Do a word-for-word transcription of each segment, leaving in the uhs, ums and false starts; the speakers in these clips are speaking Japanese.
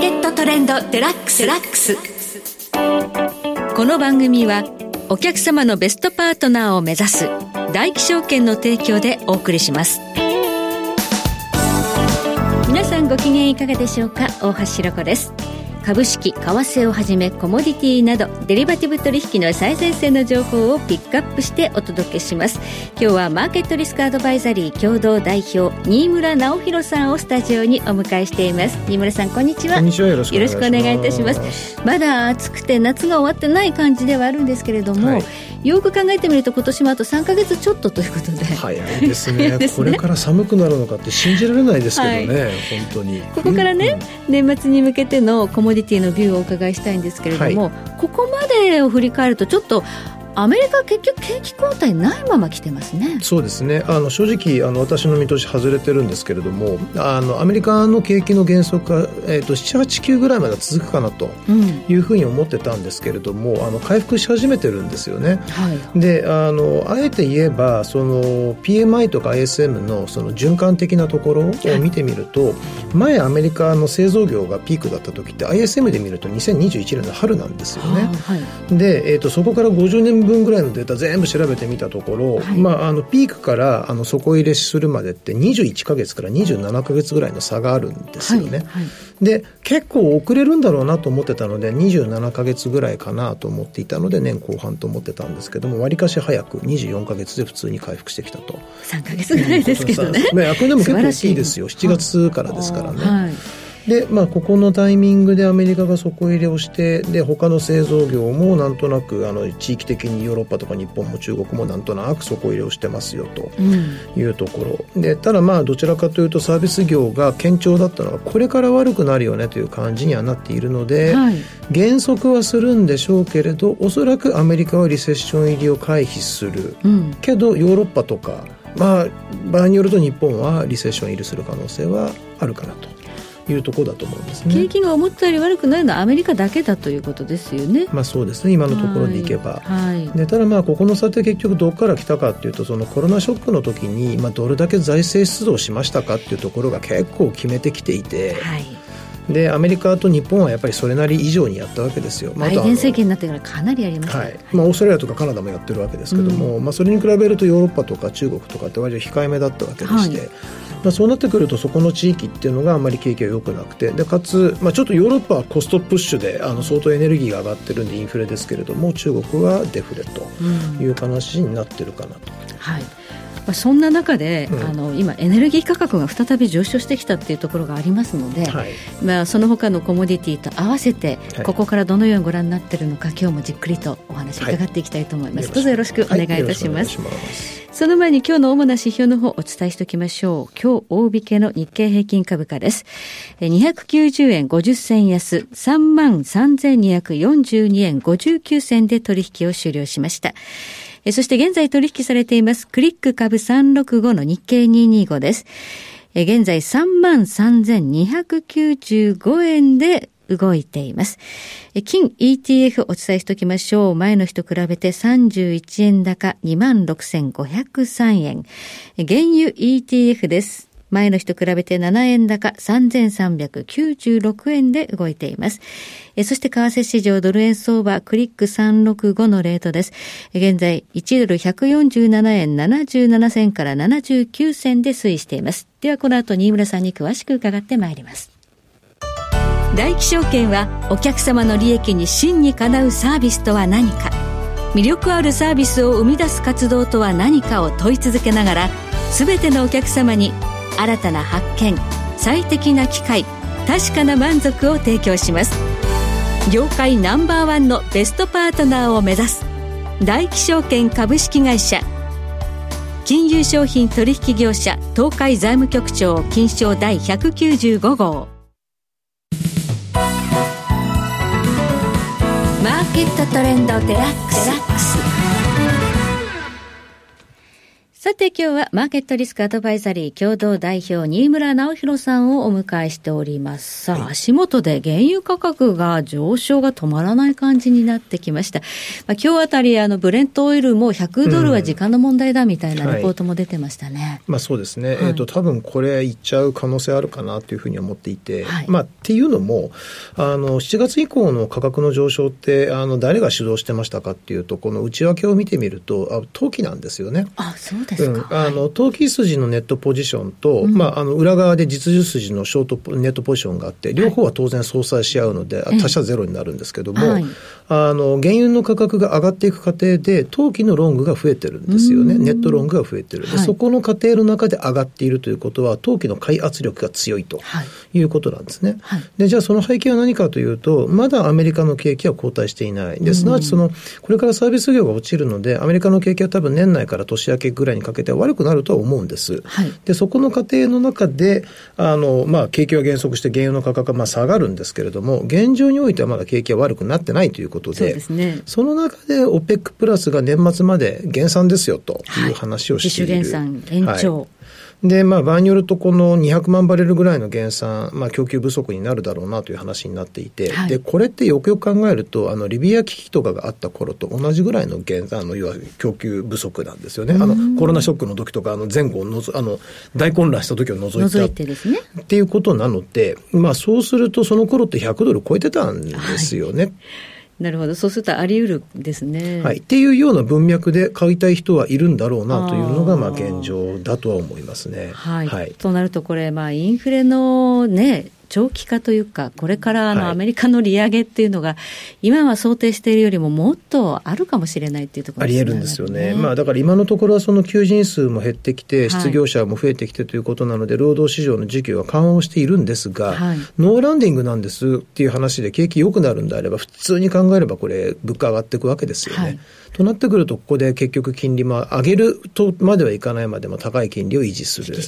ケットトレンドデラックス。この番組はお客様のベストパートナーを目指す大気証券の提供でお送りします。皆さんご機嫌いかがでしょうか。大橋ろ子です。株式、為替をはじめコモディティなどデリバティブ取引の最前線の情報をピックアップしてお届けします。今日はマーケットリスクアドバイザリー共同代表新村直弘さんをスタジオにお迎えしています。新村さん、こんにちは。こんにちは、よろしくお願いします。よろしくお願いいたします。まだ暑くて夏が終わってない感じではあるんですけれども、はい、よく考えてみると今年もあとさんかげつちょっとということで早いですね。これから寒くなるのかって信じられないですけどね、はい、本当にここからね、うん、年末に向けてのコモディコモディティのビューをお伺いしたいんですけれども、はい、ここまでを振り返るとちょっとアメリカは結局景気後退ないまま来てますね。そうですね。あの正直あの私の見通し外れてるんですけれども、あのアメリカの景気の減速が、えーと、なな、はち、きゅうぐらいまで続くかなというふうに思ってたんですけれども、うん、あの回復し始めてるんですよね、はい、で、あのあえて言えばその ピーエムアイ とか アイエスエム の、 その循環的なところを見てみると、はい、前アメリカの製造業がピークだった時って アイエスエム で見るとにせんにじゅういちねんの春なんですよね、はい、で、えーと、そこからごじゅうねんぶんぐらいのデータ全部調べてみたところ、はい、まあ、あのピークからあの底入れするまでってにじゅういっかげつからにじゅうななかげつぐらいの差があるんですよね、はいはい、で結構遅れるんだろうなと思ってたのでにじゅうななかげつぐらいかなと思っていたので年後半と思ってたんですけども、わりかし早くにじゅうよんかげつで普通に回復してきたと。さんかげつぐらいですけどね、まあ、これでも結構大きいですよ。しちがつからですからね、はいはい、でまあ、ここのタイミングでアメリカが底入れをして、で他の製造業もなんとなくあの地域的にヨーロッパとか日本も中国もなんとなく底入れをしてますよというところで、ただまあどちらかというとサービス業が堅調だったのがこれから悪くなるよねという感じにはなっているので、減速はするんでしょうけれど、おそらくアメリカはリセッション入りを回避するけど、ヨーロッパとか、まあ、場合によると日本はリセッション入りする可能性はあるかなというところだと思うんですね。景気が思ったより悪くないのはアメリカだけだということですよね。まあ、そうですね、今のところでいけば、はいはい、でただまあここの差って結局どこから来たかというと、そのコロナショックの時にまあどれだけ財政出動しましたかというところが結構決めてきていて、はい、でアメリカと日本はやっぱりそれなり以上にやったわけですよ。バイデン政権になってからかなりやりました、はい、まあ、オーストラリアとかカナダもやってるわけですけども、うん、まあ、それに比べるとヨーロッパとか中国とかって割と控えめだったわけでして、はい、まあ、そうなってくるとそこの地域っていうのがあんまり景気が良くなくて、でかつ、まあ、ちょっとヨーロッパはコストプッシュであの相当エネルギーが上がってるんでインフレですけれども、中国はデフレという話になってるかなと、うん、はい、そんな中で、うん、あの今エネルギー価格が再び上昇してきたっていうところがありますので、はい、まあ、その他のコモディティと合わせて、はい、ここからどのようにご覧になっているのか、今日もじっくりとお話伺っていきたいと思います、はい、どうぞよろしくお願いいたします、はい、その前に今日の主な指標の方をお伝えしておきましょう。今日大引けの日経平均株価です。にひゃくきゅうじゅうえんごじゅっせん安 さんまんさんぜんにひゃくよんじゅうにえんごじゅうきゅうせんで取引を終了しました。そして現在取引されていますクリック株さんろくごの日経にひゃくにじゅうごです。現在 さんまんさんぜんにひゃくきゅうじゅうごえんで動いています。金 イーティーエフ お伝えしておきましょう。前の日と比べてさんじゅういちえん高 にまんろくせんごひゃくさんえん。原油 イーティーエフ です。前の日と比べてななえん高 さんぜんさんびゃくきゅうじゅうろくえんで動いています。えそして為替市場ドル円相場クリックさんろくごのレートです。現在いちドルひゃくよんじゅうななえんななじゅうななせんからななじゅうきゅうせんで推移しています。ではこの後新村さんに詳しく伺ってまいります。大気証券はお客様の利益に真にかなうサービスとは何か、魅力あるサービスを生み出す活動とは何かを問い続けながら、すべてのお客様に新たな発見、最適な機会、確かな満足を提供します。業界ナンバーワンのベストパートナーを目指す大気証券株式会社金融商品取引業者東海財務局長金賞第ひゃくきゅうじゅうご号。マーケットトレンドデラックス。さて今日はマーケットリスクアドバイザリー共同代表新村直弘さんをお迎えしております。さあ、はい、足元で原油価格が上昇が止まらない感じになってきました。まあ、今日あたりあのブレントオイルもひゃくドルは時間の問題だみたいなレポートも出てましたね。うんはい、まあそうですね。はい、えっと多分これいっちゃう可能性あるかなというふうに思っていて、はい、まあっていうのもあのしちがつ以降の価格の上昇ってあの誰が主導してましたかっていうとこの内訳を見てみるとあ投機なんですよね。あ、そうですか。うん、あの投機筋のネットポジションと、うんまあ、あの裏側で実需筋のショートネットポジションがあって両方は当然相殺し合うので、はい、他者ゼロになるんですけども、はい、あの原油の価格が上がっていく過程で投機のロングが増えてるんですよね。ネットロングが増えてる、はい、そこの過程の中で上がっているということは投機の買い圧力が強いということなんですね。はい、でじゃあその背景は何かというとまだアメリカの景気は後退していないですなわちそのこれからサービス業が落ちるのでアメリカの景気は多分年内から年明けぐらいにかけて悪くなるとは思うんです。はい、でそこの過程の中であの、まあ、景気は減速して原油の価格がまあ下がるんですけれども現状においてはまだ景気は悪くなってないということ で, そうです、ね、その中で オペック プラスが年末まで減産ですよという話をしている、はい、自主減産延長、はい、でまあ、場合によるとこのにひゃくまんバレルぐらいの減産、まあ、供給不足になるだろうなという話になっていて、はい、でこれってよくよく考えるとあのリビア危機とかがあった頃と同じぐらいの減産の要は供給不足なんですよね。あのコロナショックの時とかあの前後のぞあの大混乱した時を除いた除いてですねっていうことなので、まあ、そうするとその頃ってひゃくドル超えてたんですよね。はい、なるほど、そうするとあり得るですね。はい、っていうような文脈で買いたい人はいるんだろうなというのがまあ現状だとは思いますね。はいはい、となるとこれ、まあ、インフレのね長期化というかこれからあのアメリカの利上げっていうのが今は想定しているよりももっとあるかもしれないっていうところですね。ありえるんですよね。まあ、だから今のところはその求人数も減ってきて失業者も増えてきてということなので労働市場の需給は緩和しているんですが、はい、ノーランディングなんですっていう話で景気良くなるんであれば普通に考えればこれ物価上がっていくわけですよね。はい、となってくるとここで結局金利も上げるとまではいかないまでも高い金利を維持すると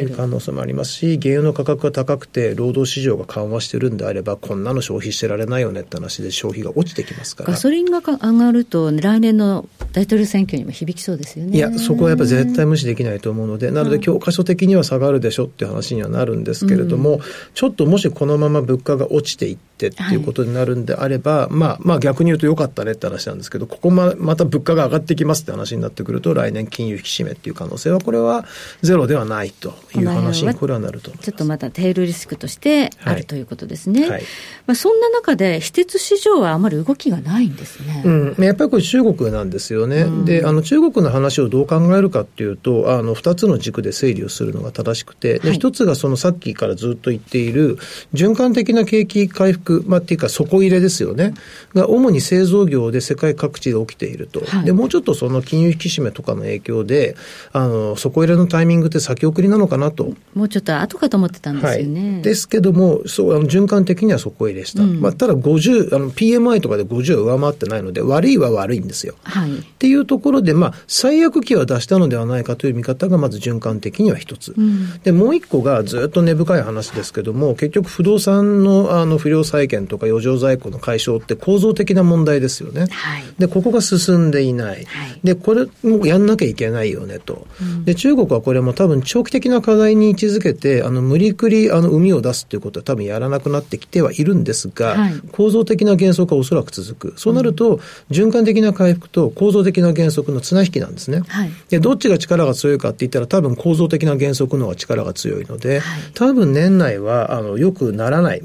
いう可能性もありますし原油の価格が高くて労働市場が緩和してるんであればこんなの消費してられないよねって話で消費が落ちてきますから、ガソリンが上がると来年の大統領選挙にも響きそうですよね。いやそこはやっぱり絶対無視できないと思うのでなので教科書的には下がるでしょっていう話にはなるんですけれども、うん、ちょっともしこのまま物価が落ちていってっていうことになるんであれば、はい、まあまあ逆に言うと良かったねって話なんですけどここままた物価が上がってきますって話になってくると来年金融引き締めっていう可能性はこれはゼロではないという話にこれはなると思います。ちょっとまたテールリスクととしてあるということですね。はいはい、まあ、そんな中で非鉄市場はあまり動きがないんですね。うん、やっぱりこれ中国なんですよね。うん、であの中国の話をどう考えるかっていうとあのふたつの軸で整理をするのが正しくて、でひとつがそのさっきからずっと言っている循環的な景気回復、まあ、っていうか底入れですよねが主に製造業で世界各地で起きていると、はい、でもうちょっとその金融引き締めとかの影響であの底入れのタイミングって先送りなのかなともうちょっと後かと思ってたんですよね。はい、でですけどもそうあの循環的には底入れした、うん、まあ、ただごじゅうあの ピーエムアイ とかでごじゅうは上回ってないので悪いは悪いんですよ。はい、っていうところで、まあ、最悪期は出したのではないかという見方がまず循環的には一つ、うん、でもう一個がずっと根深い話ですけども結局不動産 の, あの不良債権とか余剰在庫の解消って構造的な問題ですよね。はい、でここが進んでいない、はい、でこれもやんなきゃいけないよねと、うん、で中国はこれも多分長期的な課題に位置づけてあの無理くりあの海を出すということは多分やらなくなってきてはいるんですが、はい、構造的な減速はおそらく続く。そうなると循環的な回復と構造的な減速の綱引きなんですね。はい、でどっちが力が強いかって言ったら多分構造的な減速の方が力が強いので、はい、多分年内はあの良くならないあ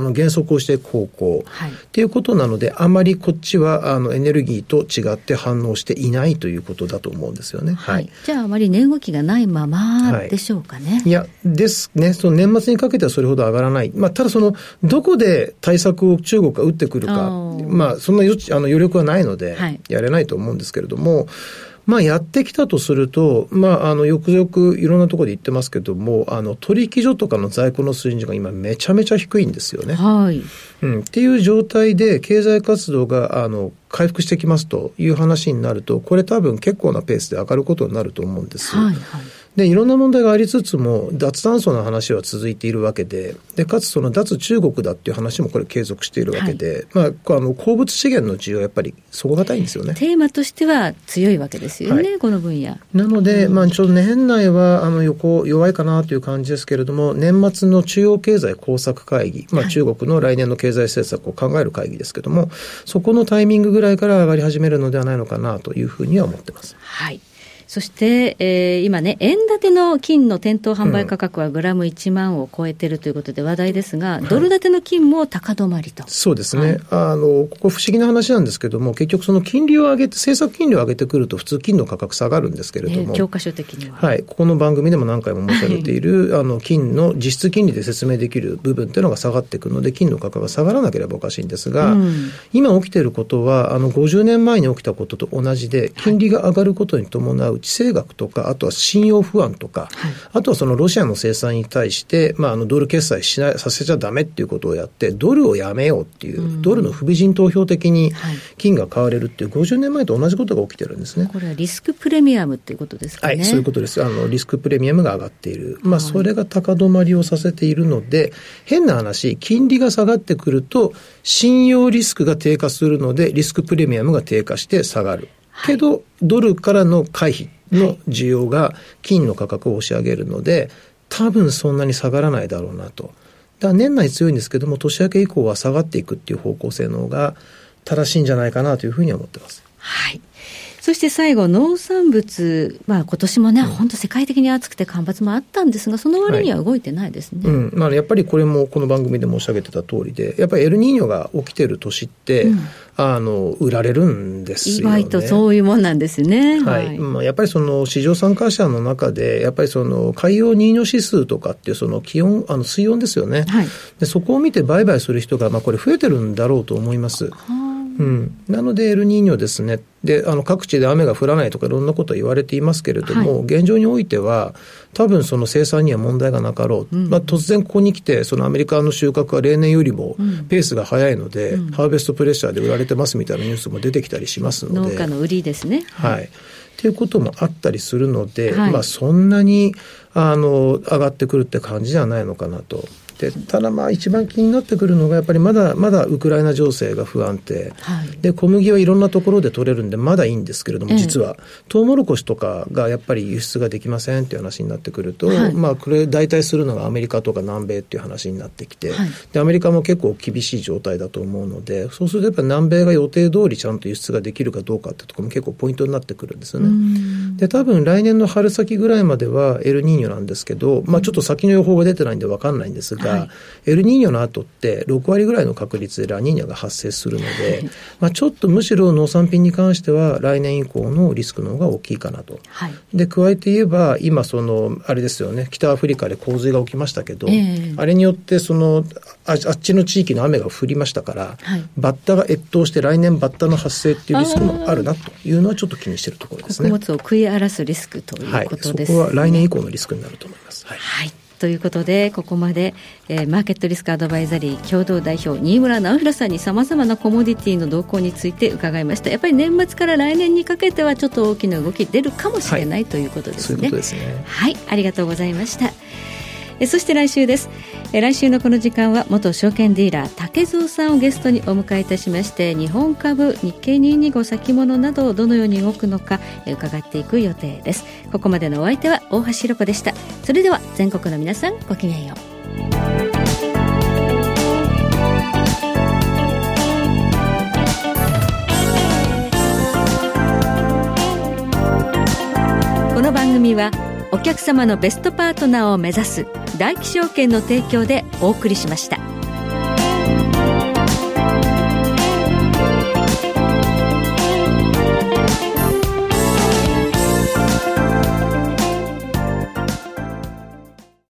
の減速をしていく方向、はい、っていうことなのであまりこっちはあのエネルギーと違って反応していないということだと思うんですよね。はいはい、じゃああまり値動きがないままでしょうかね。はい、いやですね。その年末にかけてはそれほど上がらない、まあ、ただそのどこで対策を中国が打ってくるか、まあ、そんな余地、あの余力はないのでやれないと思うんですけれども、はい、まあ、やってきたとすると、まあ、あのよくよくいろんなところで言ってますけどもあの取引所とかの在庫の水準が今めちゃめちゃ低いんですよね。はい、うん、っていう状態で経済活動があの回復してきますという話になるとこれ多分結構なペースで上がることになると思うんです。はいはい、でいろんな問題がありつつも脱炭素の話は続いているわけ で, でかつその脱中国だっていう話もこれ継続しているわけで、はい、まあ、あの鉱物資源の需要はやっぱり底堅いんですよね。テーマとしては強いわけですよね、はい、この分野なので、うん、まあ、ちょっと年内はあの横弱いかなという感じですけれども、年末の中央経済工作会議、まあ、中国の来年の経済政策を考える会議ですけれども、はい、そこのタイミングぐらいから上がり始めるのではないのかなというふうには思ってます。はい。そして、えー、今ね、円建ての金の店頭販売価格はグラムいちまんを超えてるということで話題ですが、うん、ドル建ての金も高止まりと。そうですね、はい、あのここ不思議な話なんですけども、結局その金利を上げて、政策金利を上げてくると普通金の価格下がるんですけれども、ね、教科書的には、はい、ここの番組でも何回も申し上げている、はい、あの金の実質金利で説明できる部分というのが下がっていくので金の価格が下がらなければおかしいんですが、うん、今起きていることはあのごじゅうねんまえに起きたことと同じで、金利が上がることに伴う地政学とか、あとは信用不安とか、はい、あとはそのロシアの制裁に対して、まあ、あのドル決済しないさせちゃダメっていうことをやって、ドルをやめようっていう、うん、ドルの不備人投票的に金が買われるっていうごじゅうねんまえと同じことが起きてるんですね。これはリスクプレミアムっていうことですかね。はい、そういうことです。あのリスクプレミアムが上がっている、まあ、それが高止まりをさせているので、はい、変な話、金利が下がってくると信用リスクが低下するのでリスクプレミアムが低下して下がるけど、はい、ドルからの回避の需要が金の価格を押し上げるので、多分そんなに下がらないだろうなと。だから年内強いんですけども、年明け以降は下がっていくっていう方向性の方が正しいんじゃないかなというふうに思ってます。はい。そして最後、農産物、まあ、今年もね、うん、本当世界的に暑くて干ばつもあったんですが、その割には動いてないですね。はい、うん、まあ、やっぱりこれもこの番組で申し上げてた通りで、やっぱりエルニーニョが起きてる年って、うん、あの売られるんですよね。意外とそういうもんなんですね。はい、はい、まあ、やっぱりその市場参加者の中でやっぱりその海洋ニーニョ指数とかっていうその気温、あの水温ですよね、はい、でそこを見て売買する人が、まあ、これ増えてるんだろうと思います。うん、なのでエルニーニョですね。で、あの各地で雨が降らないとかいろんなことは言われていますけれども、はい、現状においては多分その生産には問題がなかろう、うん、まあ、突然ここに来てそのアメリカの収穫は例年よりもペースが早いので、うん、ハーベストプレッシャーで売られてますみたいなニュースも出てきたりしますので、農家の売りですね、はいはい、っていうこともあったりするので、はい、まあ、そんなにあの上がってくるって感じじゃないのかなと。でただまあ一番気になってくるのがやっぱりまだまだウクライナ情勢が不安定、はい、で小麦はいろんなところで取れるんでまだいいんですけれども、実はトウモロコシとかがやっぱり輸出ができませんっていう話になってくると、はい、まあこれ代替するのがアメリカとか南米っていう話になってきて、はい、でアメリカも結構厳しい状態だと思うので、そうするとやっぱり南米が予定通りちゃんと輸出ができるかどうかってところも結構ポイントになってくるんですよね。で多分来年の春先ぐらいまではエルニーニョなんですけど、まあ、ちょっと先の予報が出てないんで分かんないんですが、はい、エルニーニョの後ってろくわりぐらいの確率でラニーニャが発生するので、まあ、ちょっとむしろ農産品に関しては来年以降のリスクの方が大きいかなと、はい、で加えて言えば今そのあれですよね、北アフリカで洪水が起きましたけど、えー、あれによってその あ, あっちの地域の雨が降りましたから、はい、バッタが越冬して来年バッタの発生っていうリスクもあるなというのはちょっと気にしているところですね。穀物を食い荒らすリスクということですね、はい、そこは来年以降のリスクになると思います。はい、はい、ということでここまで、えー、マーケットリスクアドバイザリー共同代表新村直弘さんに様々なコモディティの動向について伺いました。やっぱり年末から来年にかけてはちょっと大きな動き出るかもしれない、はい、ということですね。そういうことですね。はい、ありがとうございました。えそして来週です。え来週のこの時間は元証券ディーラー竹蔵さんをゲストにお迎えいたしまして、日本株、日経にひゃくにじゅうご先物などをどのように動くのかえ伺っていく予定です。ここまでのお相手は大橋ひろ子でした。それでは全国の皆さん、ごきげんよう。この番組はお客様のベストパートナーを目指す大気証券の提供でお送りしました。